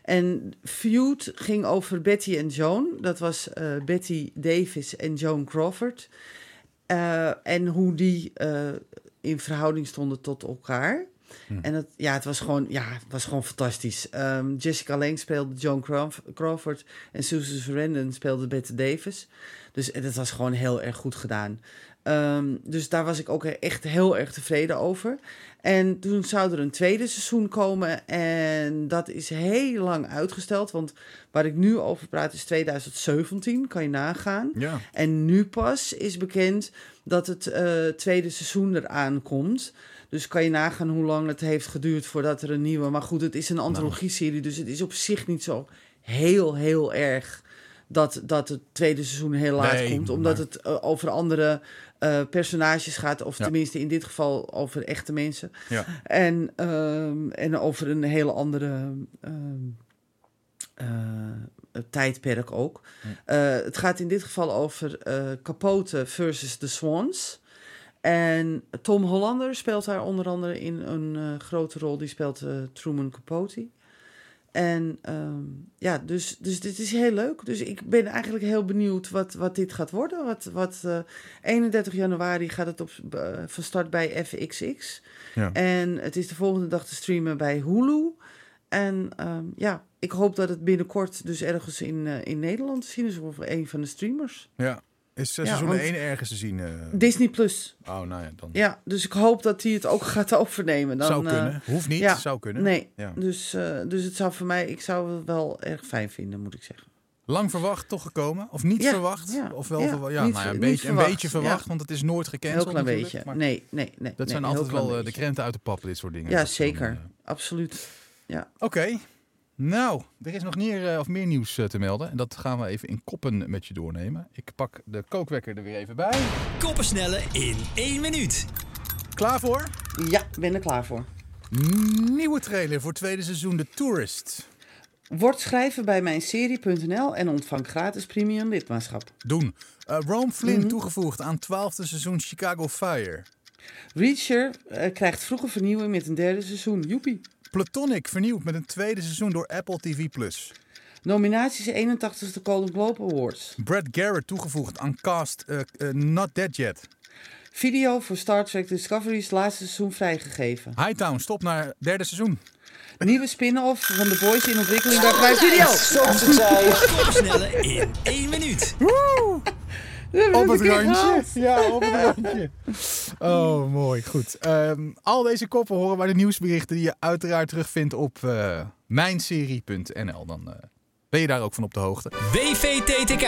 En Feud ging over Betty en Joan. Dat was Betty Davis en Joan Crawford. En hoe die in verhouding stonden tot elkaar... En het was gewoon fantastisch. Jessica Lange speelde Joan Crawford en Susan Sarandon speelde Bette Davis. Dus dat was gewoon heel erg goed gedaan. Dus daar was ik ook echt heel erg tevreden over. En toen zou er een tweede seizoen komen en dat is heel lang uitgesteld. Want waar ik nu over praat is 2017, kan je nagaan. Ja. En nu pas is bekend dat het tweede seizoen eraan komt. Dus kan je nagaan hoe lang het heeft geduurd voordat er een nieuwe... Maar goed, het is een antologie-serie, dus het is op zich niet zo heel erg... dat het tweede seizoen heel laat komt. Omdat het over andere personages gaat. Of tenminste in dit geval over echte mensen. Ja. En over een hele andere tijdperk ook. Ja. Het gaat in dit geval over Capote versus The Swans... En Tom Hollander speelt daar onder andere in een grote rol. Die speelt Truman Capote. En dus dit is heel leuk. Dus ik ben eigenlijk heel benieuwd wat dit gaat worden. 31 januari gaat het van start bij FXX. Ja. En het is de volgende dag te streamen bij Hulu. En ik hoop dat het binnenkort dus ergens in Nederland te zien is. Of een van de streamers. Ja. Is seizoen 1 ergens te zien? Disney Plus. Oh, nou ja, dan... Ja, dus ik hoop dat hij het ook gaat overnemen. Dan, zou kunnen. Hoeft niet, zou kunnen. Nee, dus het zou voor mij... Ik zou het wel erg fijn vinden, moet ik zeggen. Lang verwacht, toch gekomen? Of niet verwacht? Ja, of wel verwacht? Ja, een beetje verwacht, want het is nooit gecanceld. Heel klein beetje. Nee. Dat zijn altijd wel de krenten uit de pap, dit soort dingen. Ja, zeker. Dan, absoluut. Ja. Oké. Nou, er is nog meer nieuws te melden. En dat gaan we even in koppen met je doornemen. Ik pak de kookwekker er weer even bij. Koppen snellen in 1 minuut. Klaar voor? Ja, ik ben er klaar voor. Nieuwe trailer voor het tweede seizoen The Tourist. Word schrijver bij mijnserie.nl en ontvang gratis premium lidmaatschap. Doen. Rome Flynn toegevoegd aan 12e seizoen Chicago Fire. Reacher krijgt vroege vernieuwing met een 3e seizoen. Joepie. Platonic vernieuwd met een 2e seizoen door Apple TV+. Nominaties 81e Golden Globe Awards. Brad Garrett toegevoegd aan cast Not Dead Yet. Video voor Star Trek Discovery's laatste seizoen vrijgegeven. Hightown stop naar 3e seizoen. Nieuwe spin-off van The Boys in ontwikkeling bij Prime Video. Snelle in 1 minuut. Woe! Op het randje. Ja, op het randje. Oh, mooi. Goed. Al deze koppen horen bij de nieuwsberichten die je uiteraard terugvindt op mijnserie.nl. Dan ben je daar ook van op de hoogte. WVTTK,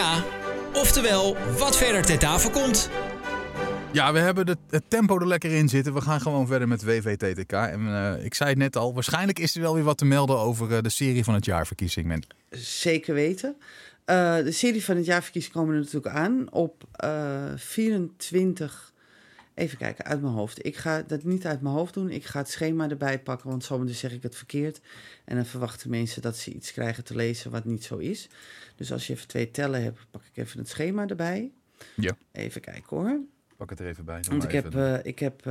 oftewel wat verder ter tafel komt. Ja, we hebben het tempo er lekker in zitten. We gaan gewoon verder met WVTTK. En ik zei het net al, waarschijnlijk is er wel weer wat te melden over de serie van het jaarverkiezing. Zeker weten. De serie van het jaarverkiezing komen er natuurlijk aan op 24... Even kijken, uit mijn hoofd. Ik ga dat niet uit mijn hoofd doen. Ik ga het schema erbij pakken, want zometeen zeg ik het verkeerd. En dan verwachten mensen dat ze iets krijgen te lezen wat niet zo is. Dus als je even 2 tellen hebt, pak ik even het schema erbij. Ja. Even kijken hoor. Pak het er even bij. Want ik heb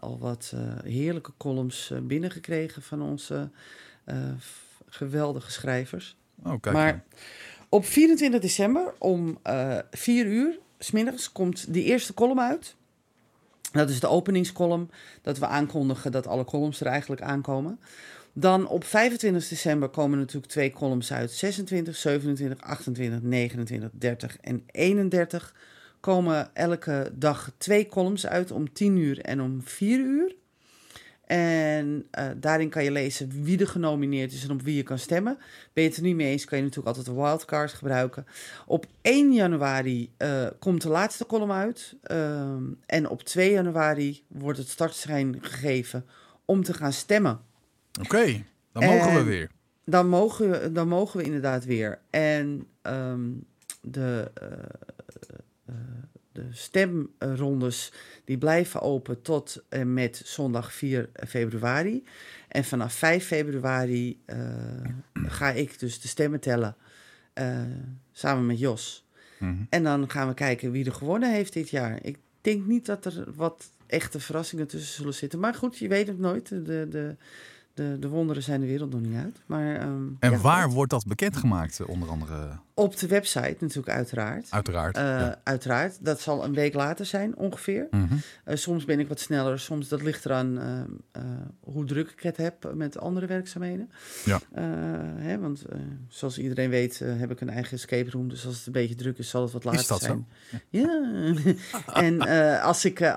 al wat heerlijke columns binnengekregen van onze geweldige schrijvers. Oh, kijk maar op 24 december om 4 uur 's middags komt de eerste column uit. Dat is de openingscolumn. Dat we aankondigen dat alle columns er eigenlijk aankomen. Dan op 25 december komen natuurlijk 2 columns uit. 26, 27, 28, 29, 30 en 31. Komen elke dag 2 columns uit om 10 uur en om 4 uur. En daarin kan je lezen wie er genomineerd is en op wie je kan stemmen. Ben je het er niet mee eens, kan je natuurlijk altijd de wildcard gebruiken. Op 1 januari komt de laatste column uit. En op 2 januari wordt het startschijn gegeven om te gaan stemmen. Oké, dan mogen we weer. Dan mogen we inderdaad weer. En de De stemrondes die blijven open tot en met zondag 4 februari. En vanaf 5 februari ga ik dus de stemmen tellen samen met Jos. Mm-hmm. En dan gaan we kijken wie er gewonnen heeft dit jaar. Ik denk niet dat er wat echte verrassingen tussen zullen zitten. Maar goed, je weet het nooit. De wonderen zijn de wereld nog niet uit. Maar, waar wordt dat bekendgemaakt, onder andere? Op de website natuurlijk, uiteraard. Uiteraard. Dat zal een week later zijn, ongeveer. Mm-hmm. Soms ben ik wat sneller. Soms, dat ligt eraan hoe druk ik het heb met andere werkzaamheden. Ja. Want zoals iedereen weet, heb ik een eigen escape room. Dus als het een beetje druk is, zal het wat later zijn. Is dat zo? Ja. En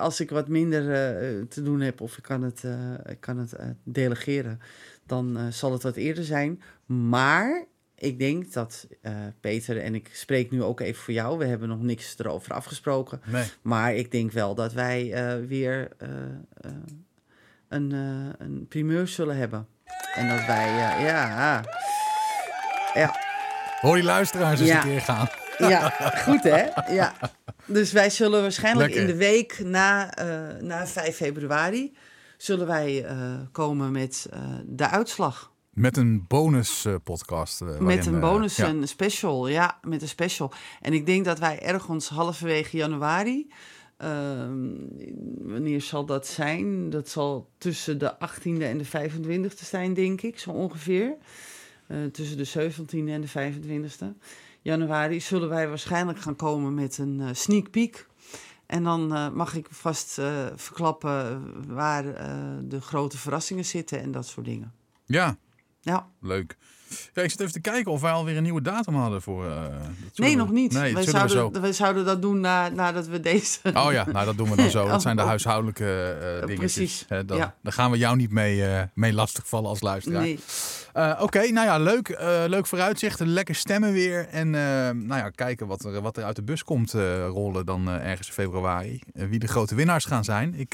als ik wat minder te doen heb of ik kan het delegeren, dan zal het wat eerder zijn. Maar ik denk dat Peter, en ik spreek nu ook even voor jou, we hebben nog niks erover afgesproken. Nee. Maar ik denk wel dat wij weer een primeur zullen hebben. En dat wij, Hoor die luisteraars eens een keer gaan. Ja, goed hè? Ja. Dus wij zullen waarschijnlijk in de week na 5 februari... zullen wij komen met de uitslag. Met een bonus podcast. Een special, met een special. En ik denk dat wij ergens halverwege januari... wanneer zal dat zijn? Dat zal tussen de 18e en de 25e zijn, denk ik, zo ongeveer. Tussen de 17e en de 25e januari zullen wij waarschijnlijk gaan komen met een sneak peek. En dan mag ik vast verklappen waar de grote verrassingen zitten en dat soort dingen. Ja. Ja. Leuk. Ja, ik zit even te kijken of wij alweer een nieuwe datum hadden voor... nog niet. Nee, we zouden dat doen nadat we deze... Oh ja, nou dat doen we dan zo. Dat zijn de huishoudelijke dingetjes. Precies. Dan gaan we jou niet mee lastigvallen als luisteraar. Nee. Oké, nou ja, leuk. Leuk vooruitzicht. Lekker stemmen weer. En kijken wat er uit de bus komt rollen dan ergens in februari. Wie de grote winnaars gaan zijn.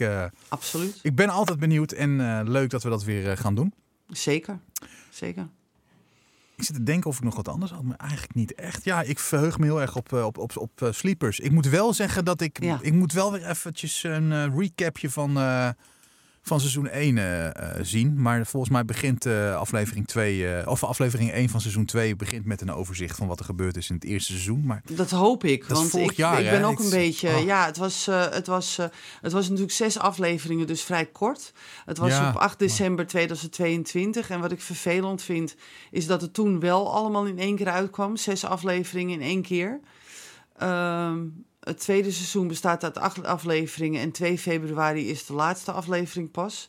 Absoluut. Ik ben altijd benieuwd en leuk dat we dat weer gaan doen. Zeker. Ik zit te denken of ik nog wat anders had, maar eigenlijk niet echt. Ja, ik verheug me heel erg op Sleepers. Ik moet wel zeggen dat ik moet wel weer eventjes een recapje van seizoen 1 zien. Maar volgens mij begint aflevering 1 van seizoen 2 begint met een overzicht van wat er gebeurd is in het eerste seizoen. Maar dat hoop ik, want ik ben ook een beetje... Oh. Ja, het was natuurlijk 6 afleveringen, dus vrij kort. Het was op 8 december 2022. En wat ik vervelend vind, is dat het toen wel allemaal in één keer uitkwam. 6 afleveringen in één keer. Het tweede seizoen bestaat uit 8 afleveringen... en 2 februari is de laatste aflevering pas.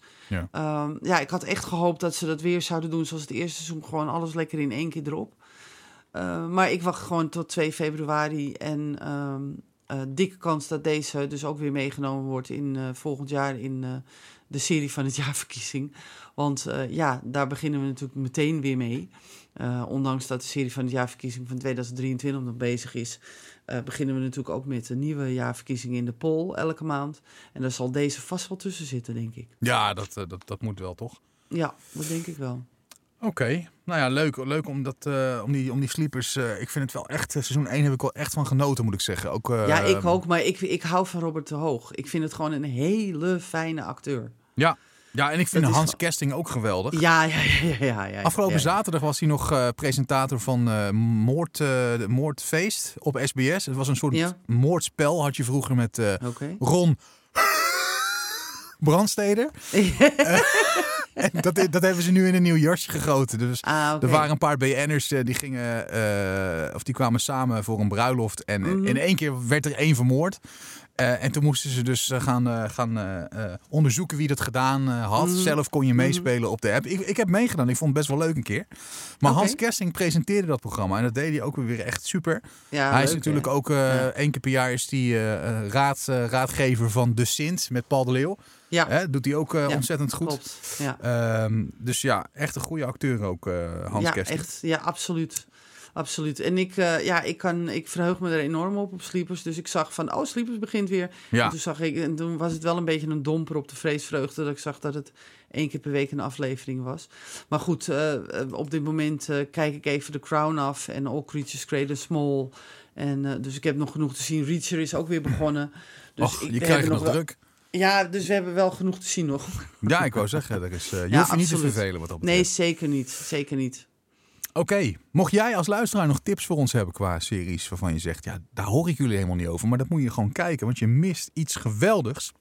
Ja. Ik had echt gehoopt dat ze dat weer zouden doen zoals het eerste seizoen. Gewoon alles lekker in één keer erop. Maar ik wacht gewoon tot 2 februari. En dikke kans dat deze dus ook weer meegenomen wordt in volgend jaar... in de serie van het jaarverkiezing. Want daar beginnen we natuurlijk meteen weer mee. Ondanks dat de serie van het jaarverkiezing van 2023 nog bezig is... beginnen we natuurlijk ook met de nieuwe jaarverkiezingen in de poll elke maand. En daar zal deze vast wel tussen zitten, denk ik. Ja, dat moet wel, toch? Ja, dat denk ik wel. Oké. Nou ja, leuk om die Sleepers... ik vind het wel echt... Seizoen 1 heb ik wel echt van genoten, moet ik zeggen. Ook, ik ook, maar ik hou van Robert de Hoog. Ik vind het gewoon een hele fijne acteur. Ja. Ja, en ik vind Hans Kesting ook geweldig. Ja. Afgelopen zaterdag was hij nog presentator van Moordfeest op SBS. Het was een soort moordspel, had je vroeger met Ron Brandsteder. En dat hebben ze nu in een nieuw jasje gegoten. Dus er waren een paar BN'ers die kwamen samen voor een bruiloft. En in één keer werd er 1 vermoord. En toen moesten ze dus gaan onderzoeken wie dat gedaan had. Zelf kon je meespelen op de app. Ik heb meegedaan. Ik vond het best wel leuk een keer. Maar Hans Kesting presenteerde dat programma. En dat deed hij ook weer echt super. Ja, hij is natuurlijk ook 1 keer per jaar is die, raadgever van De Sint met Paul de Leeuw. Ja. Doet hij ook ontzettend goed. Klopt. Ja. Dus ja, echt een goede acteur ook, Hans Kesting. Echt, ja, absoluut. Absoluut. En ik verheug me er enorm op Sleepers. Dus ik zag van, Sleepers begint weer. Ja. En toen was het wel een beetje een domper op de vreesvreugde... dat ik zag dat het 1 keer per week een aflevering was. Maar goed, op dit moment kijk ik even The Crown af... en All Creatures Great and Small... En dus ik heb nog genoeg te zien. Reacher is ook weer begonnen. Dus och, je krijgt nog wel... druk. Ja, dus we hebben wel genoeg te zien nog. Ja, ik wou zeggen, dat is, je hoeft je niet te vervelen wat dat betreft. Nee, zeker niet. Zeker niet. Oké, mocht jij als luisteraar nog tips voor ons hebben qua series waarvan je zegt... ja, daar hoor ik jullie helemaal niet over, maar dat moet je gewoon kijken. Want je mist iets geweldigs.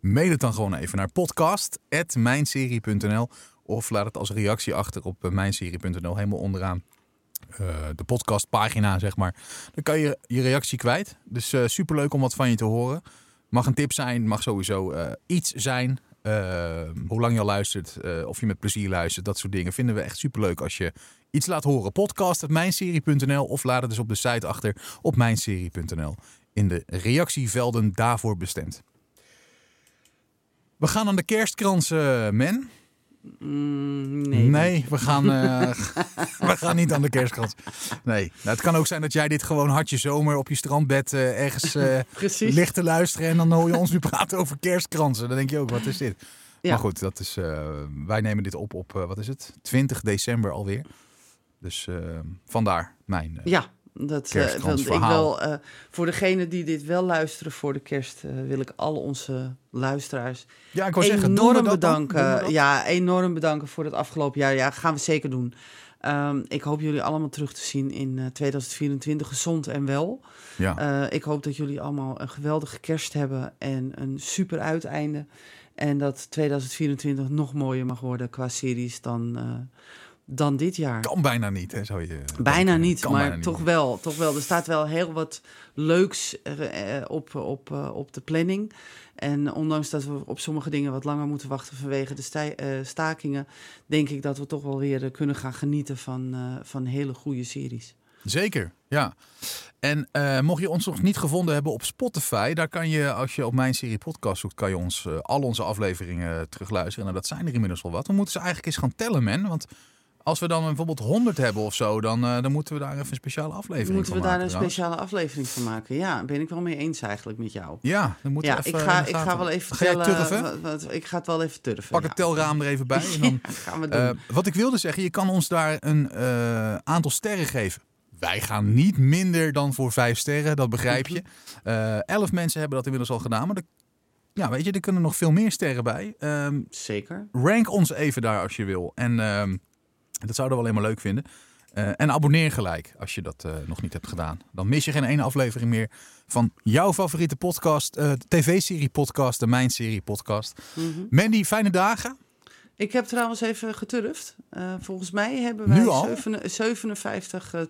Mail het dan gewoon even naar podcast@mijnserie.nl of laat het als reactie achter op mijnserie.nl helemaal onderaan. De podcastpagina, zeg maar. Dan kan je je reactie kwijt. Dus superleuk om wat van je te horen. Mag een tip zijn, mag sowieso iets zijn. Hoe lang je al luistert, of je met plezier luistert, dat soort dingen. Vinden we echt superleuk als je iets laat horen. Podcast@mijnserie.nl of laat het dus op de site achter op mijnserie.nl. In de reactievelden daarvoor bestemd. We gaan aan de kerstkransen, men. Nee, we gaan niet aan de kerstkrans. Nee, het kan ook zijn dat jij dit gewoon hard je zomer op je strandbed ergens ligt te luisteren en dan hoor je ons nu praten over kerstkransen. Dan denk je ook, wat is dit? Ja. Maar goed, dat is, wij nemen dit op wat is het? 20 december alweer. Dus vandaar mijn kerstkransverhaal. Voor degenen die dit wel luisteren voor de kerst... wil ik al onze luisteraars enorm bedanken voor het afgelopen jaar. Ja, gaan we zeker doen. Ik hoop jullie allemaal terug te zien in 2024, gezond en wel. Ja. Ik hoop dat jullie allemaal een geweldige kerst hebben en een super uiteinde. En dat 2024 nog mooier mag worden qua series dan dit jaar. Kan bijna niet, hè? Zou je bijna niet, kan maar bijna niet. Toch wel. Er staat wel heel wat leuks op de planning. En ondanks dat we op sommige dingen wat langer moeten wachten vanwege de stakingen... denk ik dat we toch wel weer kunnen gaan genieten van hele goede series. Zeker, ja. En mocht je ons nog niet gevonden hebben op Spotify... daar kan je, als je op Mijn Serie Podcast zoekt... kan je ons al onze afleveringen terugluisteren. Nou, dat zijn er inmiddels al wat. We moeten ze eigenlijk eens gaan tellen, man. Want... als we dan bijvoorbeeld 100 hebben of zo, dan moeten we daar even een speciale aflevering van maken. Ja, ben ik wel mee eens eigenlijk met jou. Ja, dan moet even... Ik ga wel even tellen. Ik ga het wel even turven. Pak het telraam er even bij. En dan, gaan we doen. Wat ik wilde zeggen, je kan ons daar een aantal sterren geven. Wij gaan niet minder dan voor 5 sterren, dat begrijp je. 11 mensen hebben dat inmiddels al gedaan, maar er kunnen nog veel meer sterren bij. Zeker. Rank ons even daar als je wil. En... dat zouden we alleen maar leuk vinden. En abonneer gelijk als je dat nog niet hebt gedaan. Dan mis je geen ene aflevering meer van jouw favoriete podcast. TV-serie podcast, de Mijn Serie podcast. Mm-hmm. Mandy, fijne dagen. Ik heb trouwens even geturfd. Volgens mij hebben wij 57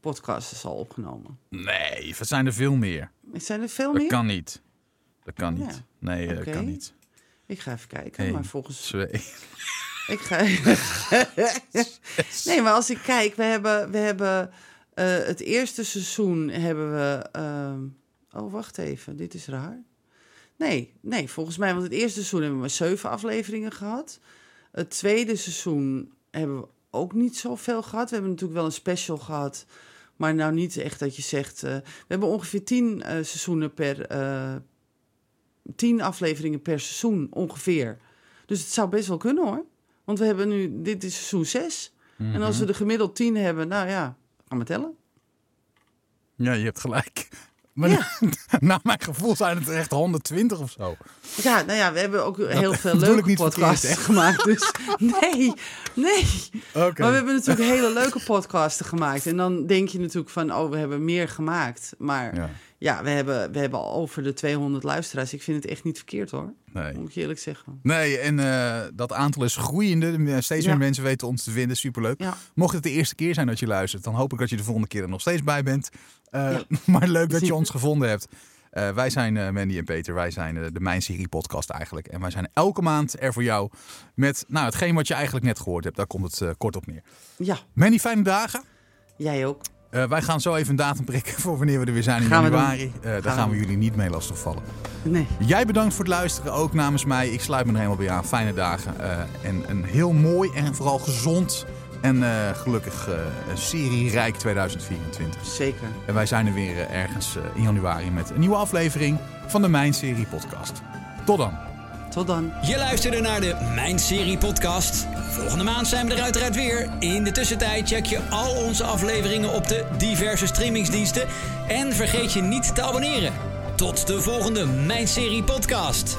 podcasts al opgenomen. Nee, het zijn er veel meer. Zijn er veel meer? Dat kan niet. Nee, dat kan niet. Ik ga even kijken. 1, maar volgens... 2... Ik ga... Nee, maar als ik kijk, we hebben het eerste seizoen hebben we... oh, wacht even, dit is raar. Nee, volgens mij, want het eerste seizoen hebben we maar 7 afleveringen gehad. Het tweede seizoen hebben we ook niet zoveel gehad. We hebben natuurlijk wel een special gehad, maar nou niet echt dat je zegt... we hebben ongeveer 10 seizoenen 10 afleveringen per seizoen, ongeveer. Dus het zou best wel kunnen, hoor. Want we hebben nu, dit is seizoen 6. Mm-hmm. En als we er gemiddeld 10 hebben, nou ja, gaan we tellen. Ja, je hebt gelijk. Maar naar mijn gevoel zijn het echt 120 of zo. Ja, nou ja, we hebben ook heel veel leuke podcasts gemaakt. Dus nee. Okay. Maar we hebben natuurlijk hele leuke podcasten gemaakt. En dan denk je natuurlijk van, oh, we hebben meer gemaakt. Maar ja we hebben al over de 200 luisteraars. Ik vind het echt niet verkeerd, hoor. Nee. Moet ik je eerlijk zeggen. Nee, en dat aantal is groeiende. Steeds meer mensen weten ons te vinden. Superleuk. Ja. Mocht het de eerste keer zijn dat je luistert, dan hoop ik dat je de volgende keer er nog steeds bij bent. Maar leuk dat je ons gevonden hebt. Wij zijn Mandy en Peter. Wij zijn de Mijn Serie podcast eigenlijk. En wij zijn elke maand er voor jou met hetgeen wat je eigenlijk net gehoord hebt. Daar komt het kort op neer. Ja. Mandy, fijne dagen. Jij ook. Wij gaan zo even een datum prikken voor wanneer we er weer zijn in januari. Daar gaan we jullie niet mee lastigvallen. Nee. Jij bedankt voor het luisteren, ook namens mij. Ik sluit me er helemaal bij aan. Fijne dagen. En een heel mooi en vooral gezond en gelukkig serierijk 2024. Zeker. En wij zijn er weer ergens in januari met een nieuwe aflevering van de Mijn Serie podcast. Tot dan. Tot dan. Je luisterde naar de Mijn Serie podcast. Volgende maand zijn we er uiteraard weer. In de tussentijd check je al onze afleveringen op de diverse streamingsdiensten. En vergeet je niet te abonneren. Tot de volgende Mijn Serie podcast.